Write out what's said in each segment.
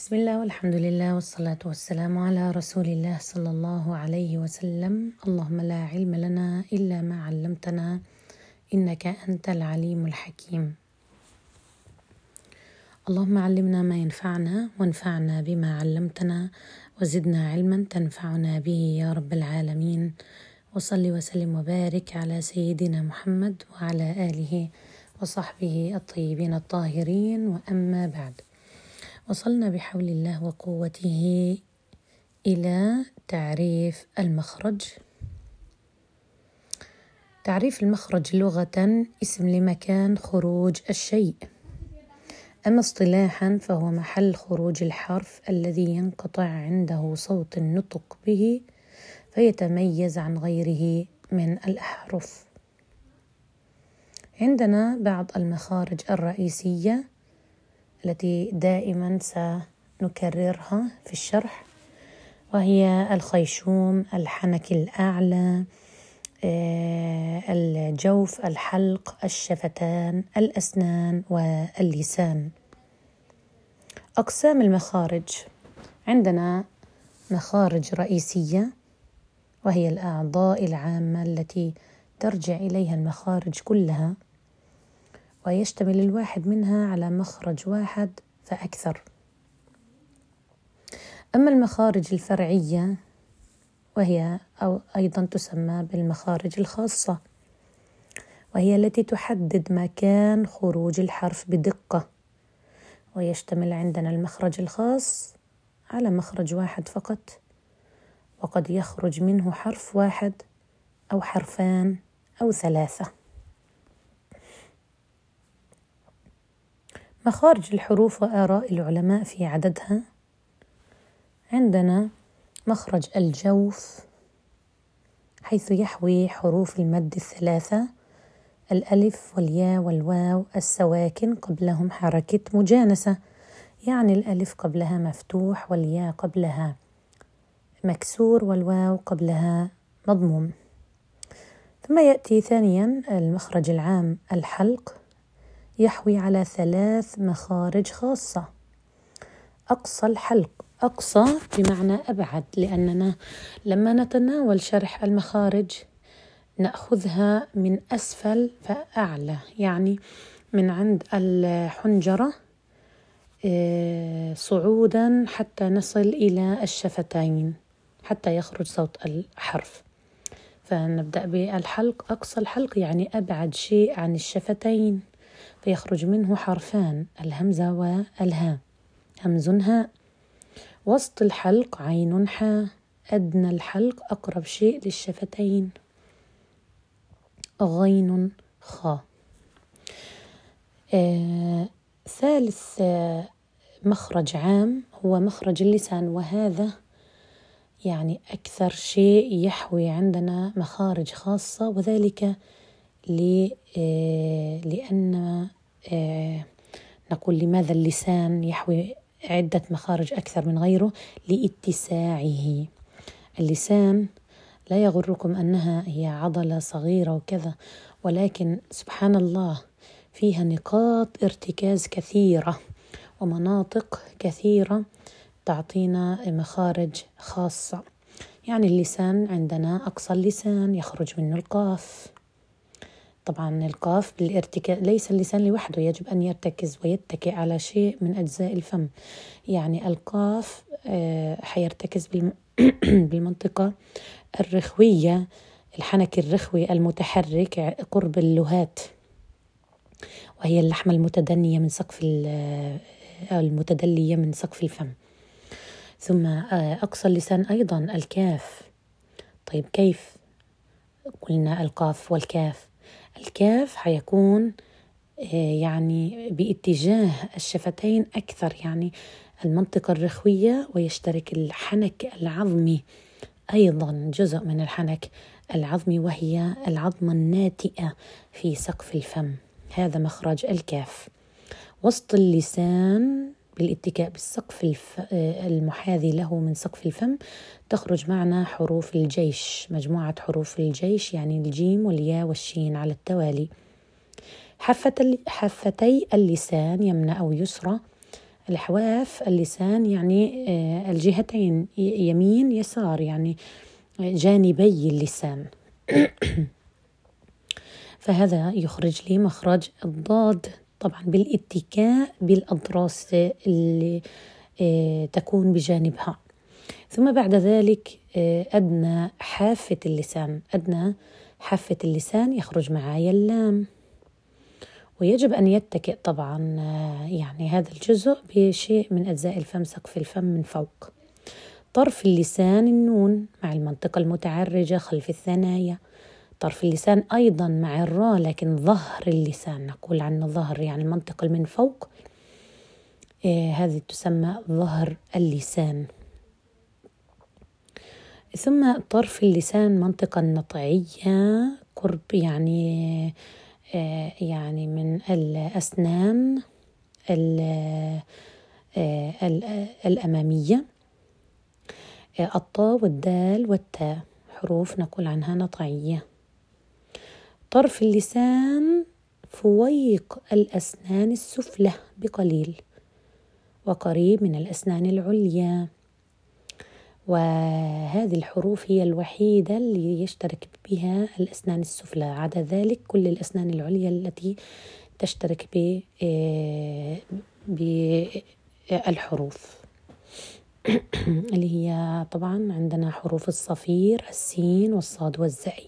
بسم الله والحمد لله والصلاة والسلام على رسول الله صلى الله عليه وسلم. اللهم لا علم لنا إلا ما علمتنا إنك أنت العليم الحكيم. اللهم علمنا ما ينفعنا وانفعنا بما علمتنا وزدنا علما تنفعنا به يا رب العالمين. وصلي وسلم وبارك على سيدنا محمد وعلى آله وصحبه الطيبين الطاهرين. وأما بعد، وصلنا بحول الله وقوته إلى تعريف المخرج. تعريف المخرج لغة اسم لمكان خروج الشيء، أما اصطلاحا فهو محل خروج الحرف الذي ينقطع عنده صوت النطق به فيتميز عن غيره من الأحرف. عندنا بعض المخارج الرئيسية التي دائما سنكررها في الشرح، وهي الخيشوم، الحنك الأعلى، الجوف، الحلق، الشفتان، الأسنان، واللسان. أقسام المخارج: عندنا مخارج رئيسية وهي الأعضاء العامة التي ترجع إليها المخارج كلها، ويشتمل الواحد منها على مخرج واحد فأكثر. أما المخارج الفرعية وهي أيضا تسمى بالمخارج الخاصة، وهي التي تحدد مكان خروج الحرف بدقة، ويشتمل عندنا المخرج الخاص على مخرج واحد فقط، وقد يخرج منه حرف واحد أو حرفان أو ثلاثة. مخارج الحروف وآراء العلماء في عددها: عندنا مخرج الجوف حيث يحوي حروف المد الثلاثة، الألف والياء والواو السواكن قبلهم حركة مجانسة، يعني الألف قبلها مفتوح والياء قبلها مكسور والواو قبلها مضموم. ثم يأتي ثانيا المخرج العام الحلق، يحوي على ثلاث مخارج خاصة. أقصى الحلق، أقصى بمعنى أبعد، لأننا لما نتناول شرح المخارج نأخذها من أسفل فأعلى، يعني من عند الحنجرة صعودا حتى نصل إلى الشفتين حتى يخرج صوت الحرف. فنبدأ بالحلق، أقصى الحلق يعني أبعد شيء عن الشفتين، فيخرج منه حرفان، الهمزة والهاء، همز هاء. وسط الحلق عين حاء، أدنى الحلق أقرب شيء للشفتين، غين خاء. ثالث مخرج عام هو مخرج اللسان، وهذا يعني أكثر شيء يحوي عندنا مخارج خاصة، وذلك لأن نقول لماذا اللسان يحوي عدة مخارج أكثر من غيره؟ لاتساعه. اللسان لا يغركم أنها هي عضلة صغيرة وكذا، ولكن سبحان الله فيها نقاط ارتكاز كثيرة ومناطق كثيرة تعطينا مخارج خاصة. يعني اللسان عندنا أقصى اللسان يخرج منه القاف، طبعا القاف بالارتكاز، ليس اللسان لوحده، يجب أن يرتكز ويتكئ على شيء من أجزاء الفم، يعني القاف حيرتكز بالمنطقة الرخوية، الحنك الرخوي المتحرك قرب اللهات، وهي اللحمة المتدلية من سقف الفم. ثم أقصى اللسان أيضا الكاف. طيب كيف؟ قلنا القاف والكاف، الكاف حيكون يعني باتجاه الشفتين أكثر، يعني المنطقة الرخوية، ويشترك الحنك العظمي أيضا، جزء من الحنك العظمي، وهي العظمة الناتئة في سقف الفم. هذا مخرج الكاف. وسط اللسان بالاتكاء بالسقف المحاذي له من سقف الفم تخرج معنا حروف الجيش، مجموعة حروف الجيش، يعني الجيم والياء والشين على التوالي. حفتي اللسان يمنى أو يسرى الحواف اللسان يعني الجهتين يمين يسار، يعني جانبي اللسان. فهذا يخرج لي مخرج الضاد طبعا بالاتكاء بالأضراس اللي تكون بجانبها. ثم بعد ذلك أدنى حافة اللسان، أدنى حافة اللسان يخرج معايا اللام، ويجب أن يتكئ طبعا يعني هذا الجزء بشيء من أجزاء الفم، سقف الفم من فوق. طرف اللسان النون مع المنطقة المتعرجة خلف الثنايا. طرف اللسان أيضا مع الراء، لكن ظهر اللسان نقول عنه ظهر، يعني المنطقة من فوق هذه تسمى ظهر اللسان. ثم طرف اللسان منطقة النطعية قرب يعني من الأسنان الأمامية، الطاء والدال والتاء حروف نقول عنها نطعية. طرف اللسان فويق الأسنان السفلى بقليل وقريب من الأسنان العليا، وهذه الحروف هي الوحيدة اللي يشترك بها الأسنان السفلى، عدا ذلك كل الأسنان العليا التي تشترك بالحروف اللي هي طبعا عندنا حروف الصفير، السين والصاد والزاي.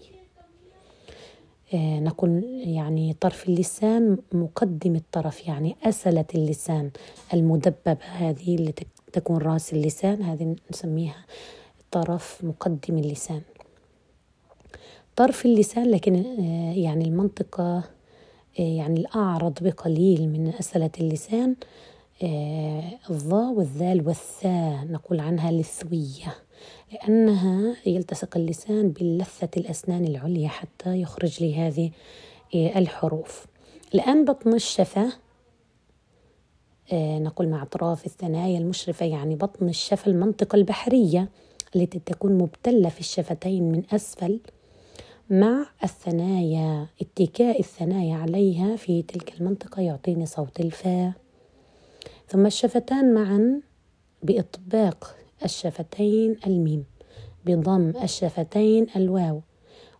نقول يعني طرف اللسان مقدم الطرف، يعني أسلة اللسان المدببة هذه اللي تكون رأس اللسان، هذه نسميها طرف مقدم اللسان. طرف اللسان لكن يعني المنطقة يعني الأعرض بقليل من أسلة اللسان، الظاء والذال والثاء نقول عنها لثوية، لأنها يلتصق اللسان باللثة الأسنان العليا حتى يخرج لي هذه الحروف. الآن بطن الشفة نقول مع أطراف الثنايا المشرفة، يعني بطن الشفة المنطقة البحرية التي تكون مبتلة في الشفتين من أسفل مع الثنايا، اتكاء الثنايا عليها في تلك المنطقة يعطيني صوت الفاء. ثم الشفتان معا بإطباق الشفتين الميم، بضم الشفتين الواو،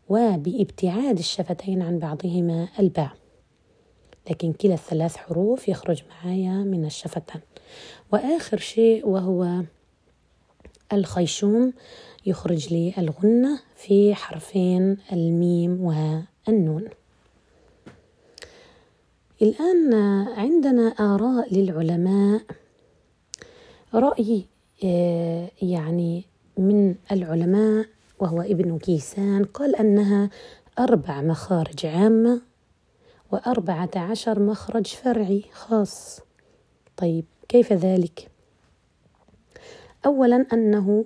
وبابتعاد الشفتين عن بعضهما الباء، لكن كلا الثلاث حروف يخرج معايا من الشفتان. وآخر شيء وهو الخيشوم يخرج لي الغنة في حرفين الميم والنون. الآن عندنا آراء للعلماء، رأي يعني من العلماء وهو ابن كيسان قال أنها 4 مخارج عامة و14 مخرج فرعي خاص. طيب كيف ذلك؟ أولا أنه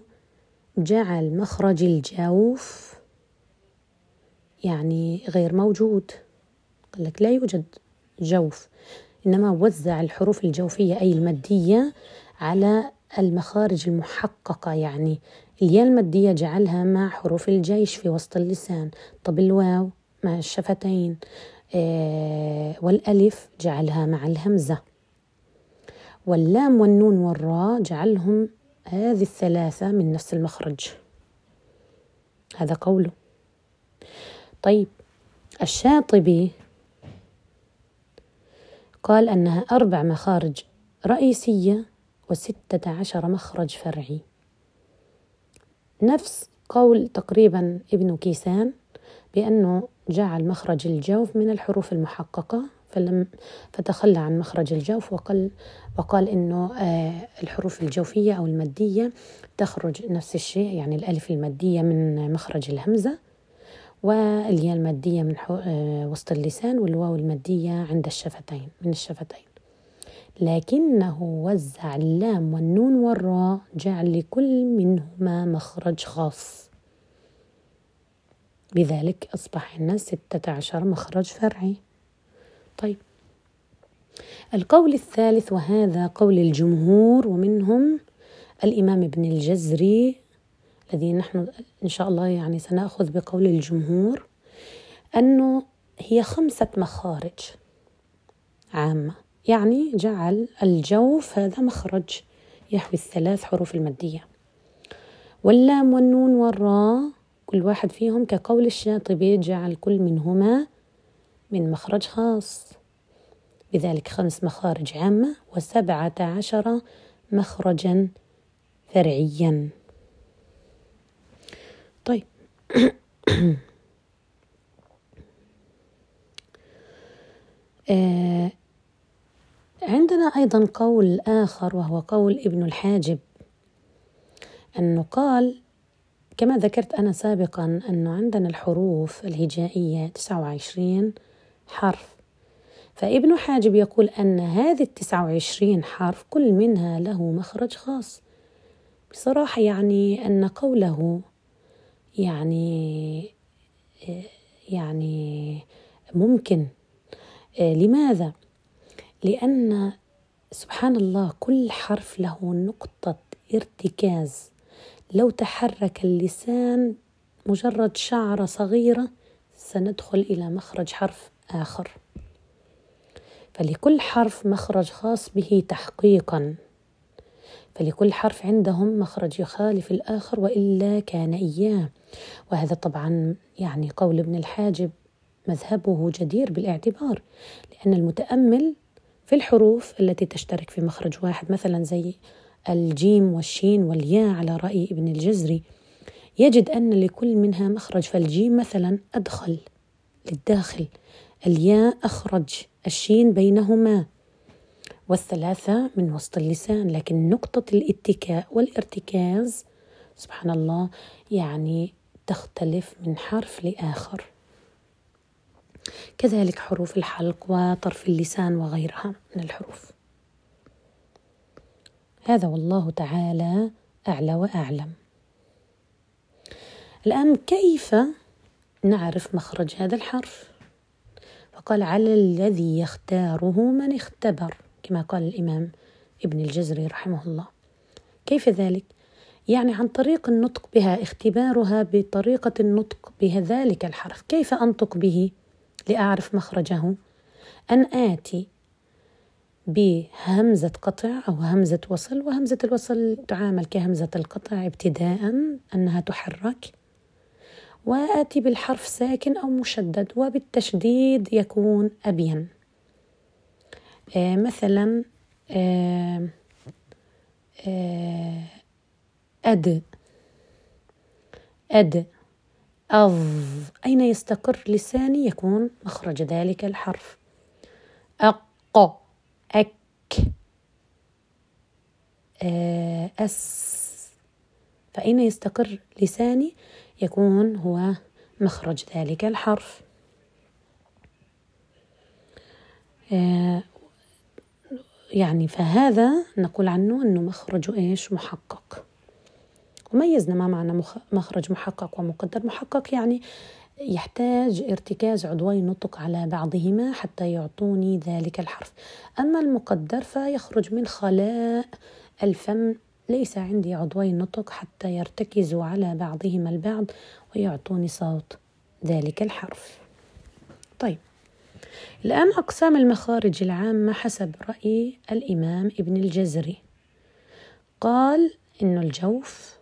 جعل مخرج الجوف يعني غير موجود، قال لك لا يوجد جوف، إنما وزع الحروف الجوفية أي المادية على المخارج المحققة، يعني الياء المادية جعلها مع حروف الجيش في وسط اللسان، طب الواو مع الشفتين، والألف جعلها مع الهمزة، واللام والنون والراء جعلهم هذه الثلاثة من نفس المخرج، هذا قوله. طيب الشاطبي قال أنها 4 مخارج رئيسية و16 مخرج فرعي، نفس قول تقريبا ابن كيسان بأنه جعل مخرج الجوف من الحروف المحققة فتخلى عن مخرج الجوف، وقال إنه الحروف الجوفية أو المادية تخرج نفس الشيء، يعني الألف المادية من مخرج الهمزة، والياء المادية من وسط اللسان، والواو المادية عند الشفتين من الشفتين، لكنه وزع اللام والنون والراء جعل لكل منهما مخرج خاص، بذلك أصبح لنا 16 مخرج فرعي. طيب القول الثالث وهذا قول الجمهور ومنهم الإمام ابن الجزري، الذي نحن إن شاء الله يعني سنأخذ بقول الجمهور، أنه هي 5 مخارج عامة، يعني جعل الجوف هذا مخرج يحوي الثلاث حروف المادية، واللام والنون والراء كل واحد فيهم كقول الشاطبي جعل كل منهما من مخرج خاص، بذلك 5 مخارج عامة و17 مخرجا فرعيا. طيب عندنا أيضا قول آخر وهو قول ابن الحاجب، أنه قال كما ذكرت أنا سابقا أنه عندنا الحروف الهجائية 29 حرف، فابن حاجب يقول أن هذه 29 حرف كل منها له مخرج خاص. بصراحة يعني أن قوله يعني ممكن. لماذا؟ لأن سبحان الله كل حرف له نقطة ارتكاز، لو تحرك اللسان مجرد شعرة صغيرة سندخل إلى مخرج حرف آخر، فلكل حرف مخرج خاص به تحقيقا، فلكل حرف عندهم مخرج يخالف الآخر وإلا كان إياه. وهذا طبعا يعني قول ابن الحاجب مذهبه جدير بالاعتبار، لأن المتأمل في الحروف التي تشترك في مخرج واحد مثلا زي الجيم والشين والياء على رأي ابن الجزري يجد أن لكل منها مخرج، فالجيم مثلا أدخل للداخل، الياء أخرج، الشين بينهما، والثلاثة من وسط اللسان، لكن نقطة الاتكاء والارتكاز سبحان الله يعني تختلف من حرف لآخر. كذلك حروف الحلق وطرف اللسان وغيرها من الحروف. هذا والله تعالى أعلى وأعلم. الآن كيف نعرف مخرج هذا الحرف؟ فقال على الذي يختاره من اختبر، كما قال الإمام ابن الجزري رحمه الله. كيف ذلك؟ يعني عن طريق النطق بها، اختبارها بطريقة النطق بذلك الحرف. كيف أنطق به لأعرف مخرجه؟ أن آتي بهمزة قطع أو همزة وصل، وهمزة الوصل تعامل كهمزة القطع ابتداء أنها تحرك، وآتي بالحرف ساكن أو مشدد، وبالتشديد يكون أبين. مثلا أد أظ، أين يستقر لساني يكون مخرج ذلك الحرف. أق أك أس، فأين يستقر لساني يكون هو مخرج ذلك الحرف. يعني فهذا نقول عنه أنه مخرج إيش؟ محقق. وميزنا ما معنى مخرج محقق ومقدر. محقق يعني يحتاج ارتكاز عضوي نطق على بعضهما حتى يعطوني ذلك الحرف. أما المقدر فيخرج من خلاء الفم، ليس عندي عضوي نطق حتى يرتكزوا على بعضهما البعض ويعطوني صوت ذلك الحرف. طيب الآن أقسام المخارج العامة حسب رأي الإمام ابن الجزري. قال إنه الجوف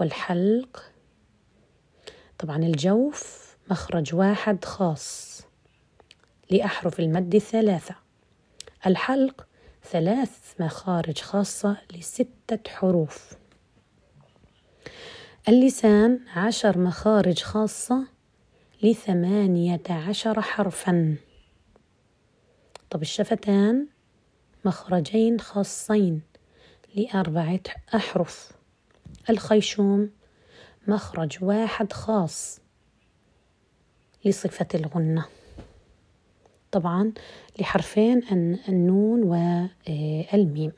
والحلق، طبعا الجوف مخرج واحد خاص لأحرف المد 3، الحلق 3 مخارج خاصة ل6 حروف، اللسان 10 مخارج خاصة ل18 حرفا. طب الشفتان مخرجين خاصين ل4 أحرف، الخيشوم مخرج واحد خاص لصفة الغنة، طبعا لحرفين النون والميم.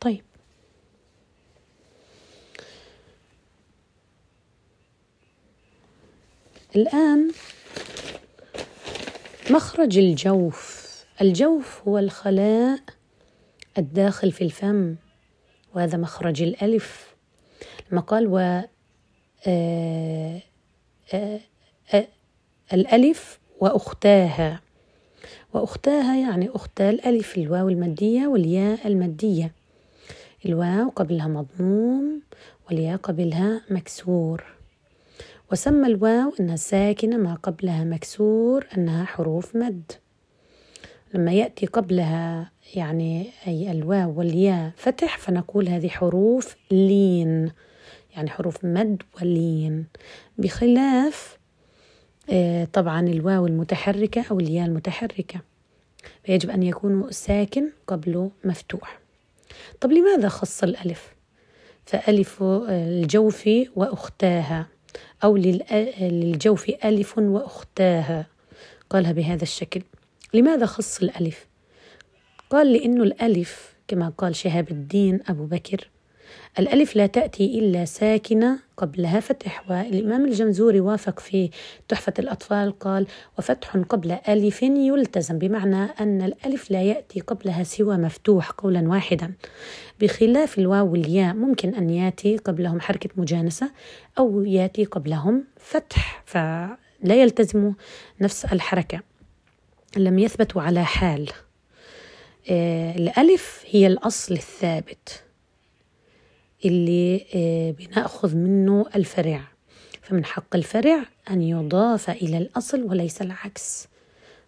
طيب الآن مخرج الجوف. الجوف هو الخلاء الداخل في الفم، وهذا مخرج الألف. لما قال الألف وأختاها. وأختاها يعني أختا الألف، الواو المادية والياء المادية. الواو قبلها مضموم والياء قبلها مكسور. وسمى الواو أنها ساكنة ما قبلها مكسور أنها حروف مد. لما يأتي قبلها يعني أي الواو والياء فتح فنقول هذه حروف لين، يعني حروف مد ولين، بخلاف طبعا الواو المتحركة أو الياء المتحركة، فيجب أن يكون ساكن قبله مفتوح. طب لماذا خص الألف؟ فألف الجوف وأختاها، أو للجوف ألف وأختاها، قالها بهذا الشكل. لماذا خص الألف؟ قال لأنه الألف كما قال شهاب الدين أبو بكر، الألف لا تأتي إلا ساكنة قبلها فتح. والإمام الجمزوري وافق في تحفة الأطفال، قال وفتح قبل ألف يلتزم، بمعنى أن الألف لا يأتي قبلها سوى مفتوح قولا واحدا، بخلاف الواو والياء ممكن أن يأتي قبلهم حركة مجانسة أو يأتي قبلهم فتح، فلا يلتزم نفس الحركة، لم يثبتوا على حال. الألف هي الأصل الثابت اللي بنأخذ منه الفرع، فمن حق الفرع أن يضاف إلى الأصل وليس العكس.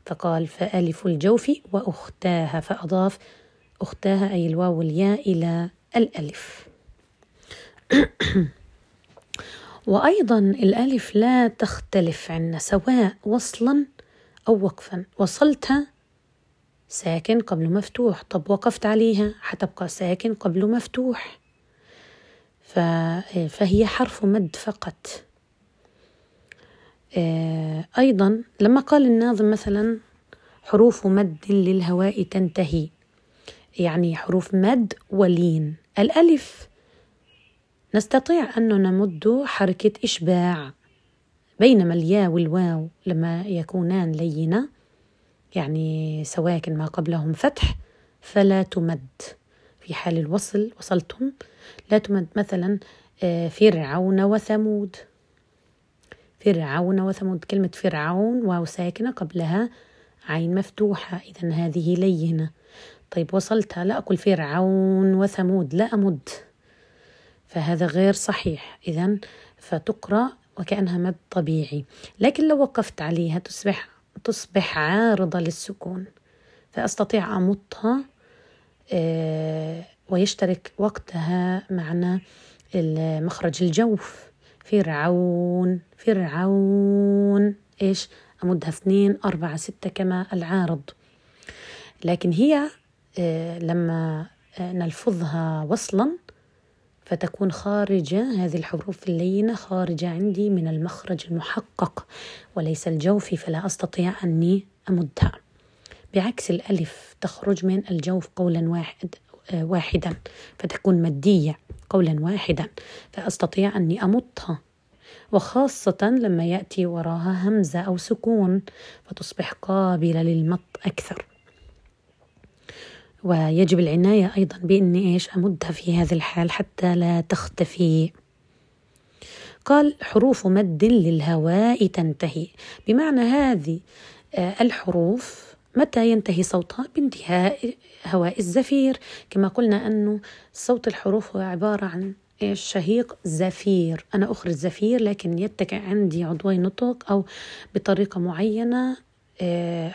فقال فألف الجوف وأختاها، فأضاف أختاها أي الواو والياء إلى الألف. وأيضا الألف لا تختلف عنا سواء وصلا أو وقفا، وصلتها ساكن قبل مفتوح، طب وقفت عليها حتبقى ساكن قبل مفتوح، فهي حرف مد فقط. أيضا لما قال الناظم مثلا حروف مد للهواء تنتهي، يعني حروف مد ولين. الألف نستطيع أن نمد حركة إشباع، بينما الياء والواو لما يكونان لينة يعني سواكن ما قبلهم فتح فلا تمد في حال الوصل، وصلتم لا تمد. مثلا فرعون وثمود، فرعون وثمود، كلمة فرعون واو ساكنة قبلها عين مفتوحة، إذن هذه لينة. طيب وصلتها لا أقول فرعون وثمود، لا أمد، فهذا غير صحيح، إذن فتقرأ وكأنها مد طبيعي. لكن لو وقفت عليها تصبح عارضة للسكون، فأستطيع أمطها ويشترك وقتها معنا مخرج الجوف، فرعون فرعون، إيش أمدها 2 4 6 كما العارض. لكن هي لما نلفظها وصلا فتكون خارجة، هذه الحروف اللينة خارجة عندي من المخرج المحقق وليس الجوفي، فلا أستطيع أني أمدها، بعكس الألف تخرج من الجوف قولا واحدا فتكون مادية قولا واحدا، فأستطيع أني أمطها، وخاصة لما يأتي وراها همزة أو سكون فتصبح قابلة للمط أكثر. ويجب العناية أيضا بإني إيش أمدها في هذا الحال حتى لا تختفي. قال حروف مد للهواء تنتهي، بمعنى هذه الحروف متى ينتهي صوتها؟ بانتهاء هواء الزفير، كما قلنا أنه صوت الحروف هو عبارة عن شهيق زفير، أنا أخرج زفير لكن يتكئ عندي عضوي نطق أو بطريقة معينة،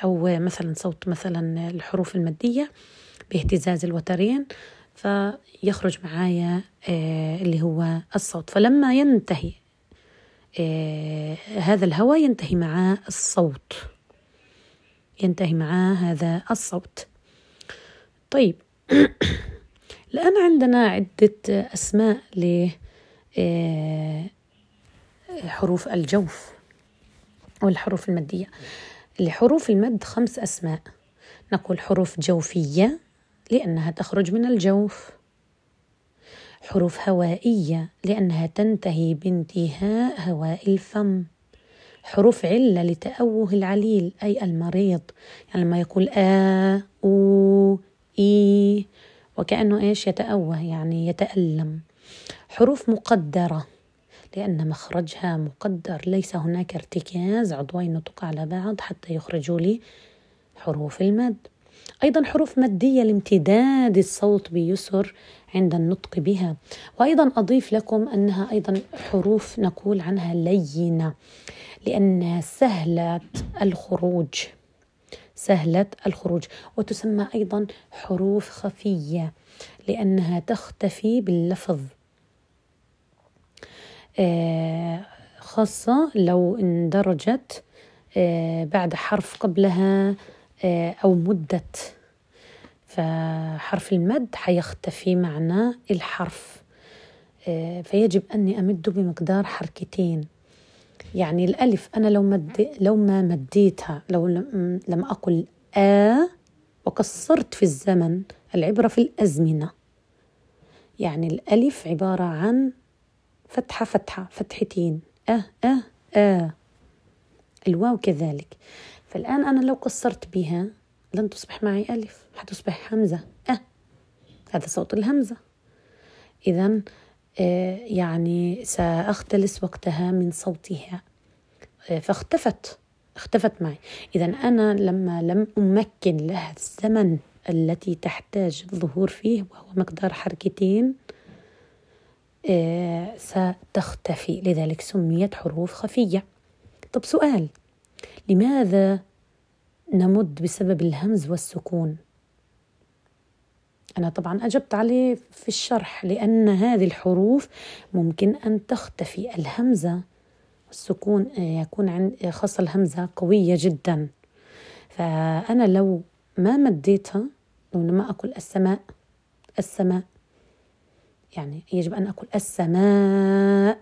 أو مثلا صوت مثلا الحروف المادية باهتزاز الوترين فيخرج معايا اللي هو الصوت. فلما ينتهي هذا الهواء ينتهي معاه الصوت، ينتهي معاه هذا الصوت. طيب الآن عندنا عدة أسماء لحروف الجوف والحروف المادية. لحروف المد 5 أسماء، نقول حروف جوفية لأنها تخرج من الجوف، حروف هوائية لأنها تنتهي بانتهاء هواء الفم، حروف علة لتأوه العليل أي المريض، يعني لما يقول آ أو إي وكأنه إيش يتأوه يعني يتألم. حروف مقدرة لأن مخرجها مقدر، ليس هناك ارتكاز عضوين نطق على بعض حتى يخرجوا لي حروف المد. أيضا حروف مادية لامتداد الصوت بيسر عند النطق بها. وأيضا أضيف لكم أنها أيضا حروف نقول عنها لينة لأنها سهلة الخروج، وتسمى أيضا حروف خفية لأنها تختفي باللفظ، خاصة لو اندرجت بعد حرف قبلها أو مدة، فحرف المد حيختفي معنى الحرف، فيجب أني أمده بمقدار حركتين. يعني الألف أنا لو لم أقل وقصرت في الزمن، العبرة في الأزمنة، يعني الألف عبارة عن فتحتين الواو كذلك، فالآن أنا لو قصرت بها لن تصبح معي ألف، حتصبح همزة هذا صوت الهمزة. إذن يعني سأختلس وقتها من صوتها، فاختفت معي. إذن أنا لما لم أمكن لها الزمن التي تحتاج الظهور فيه وهو مقدار حركتين ستختفي، لذلك سميت حروف خفية. طب سؤال، لماذا نمد بسبب الهمز والسكون؟ أنا طبعا أجبت عليه في الشرح، لأن هذه الحروف ممكن أن تختفي. الهمزة والسكون يكون عند خاصة الهمزة قوية جدا، فأنا لو ما مديتها، لو ما أقول السماء، يعني يجب أن أقول السماء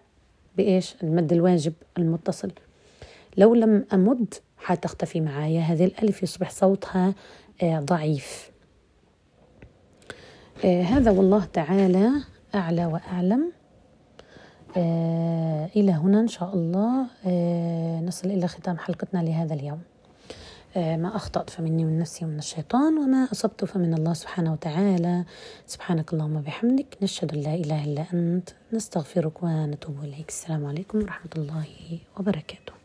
بإيش؟ المد الواجب المتصل. لو لم أمد حتختفي معايا هذه الألف، يصبح صوتها ضعيف. هذا والله تعالى أعلى وأعلم. إلى هنا إن شاء الله نصل إلى ختام حلقتنا لهذا اليوم. ما أخطأت فمني من نفسي ومن الشيطان، وما أصبت فمن الله سبحانه وتعالى. سبحانك اللهم وبحمدك، نشهد أن لا إله إلا أنت، نستغفرك ونتوب إليك. السلام عليكم ورحمة الله وبركاته.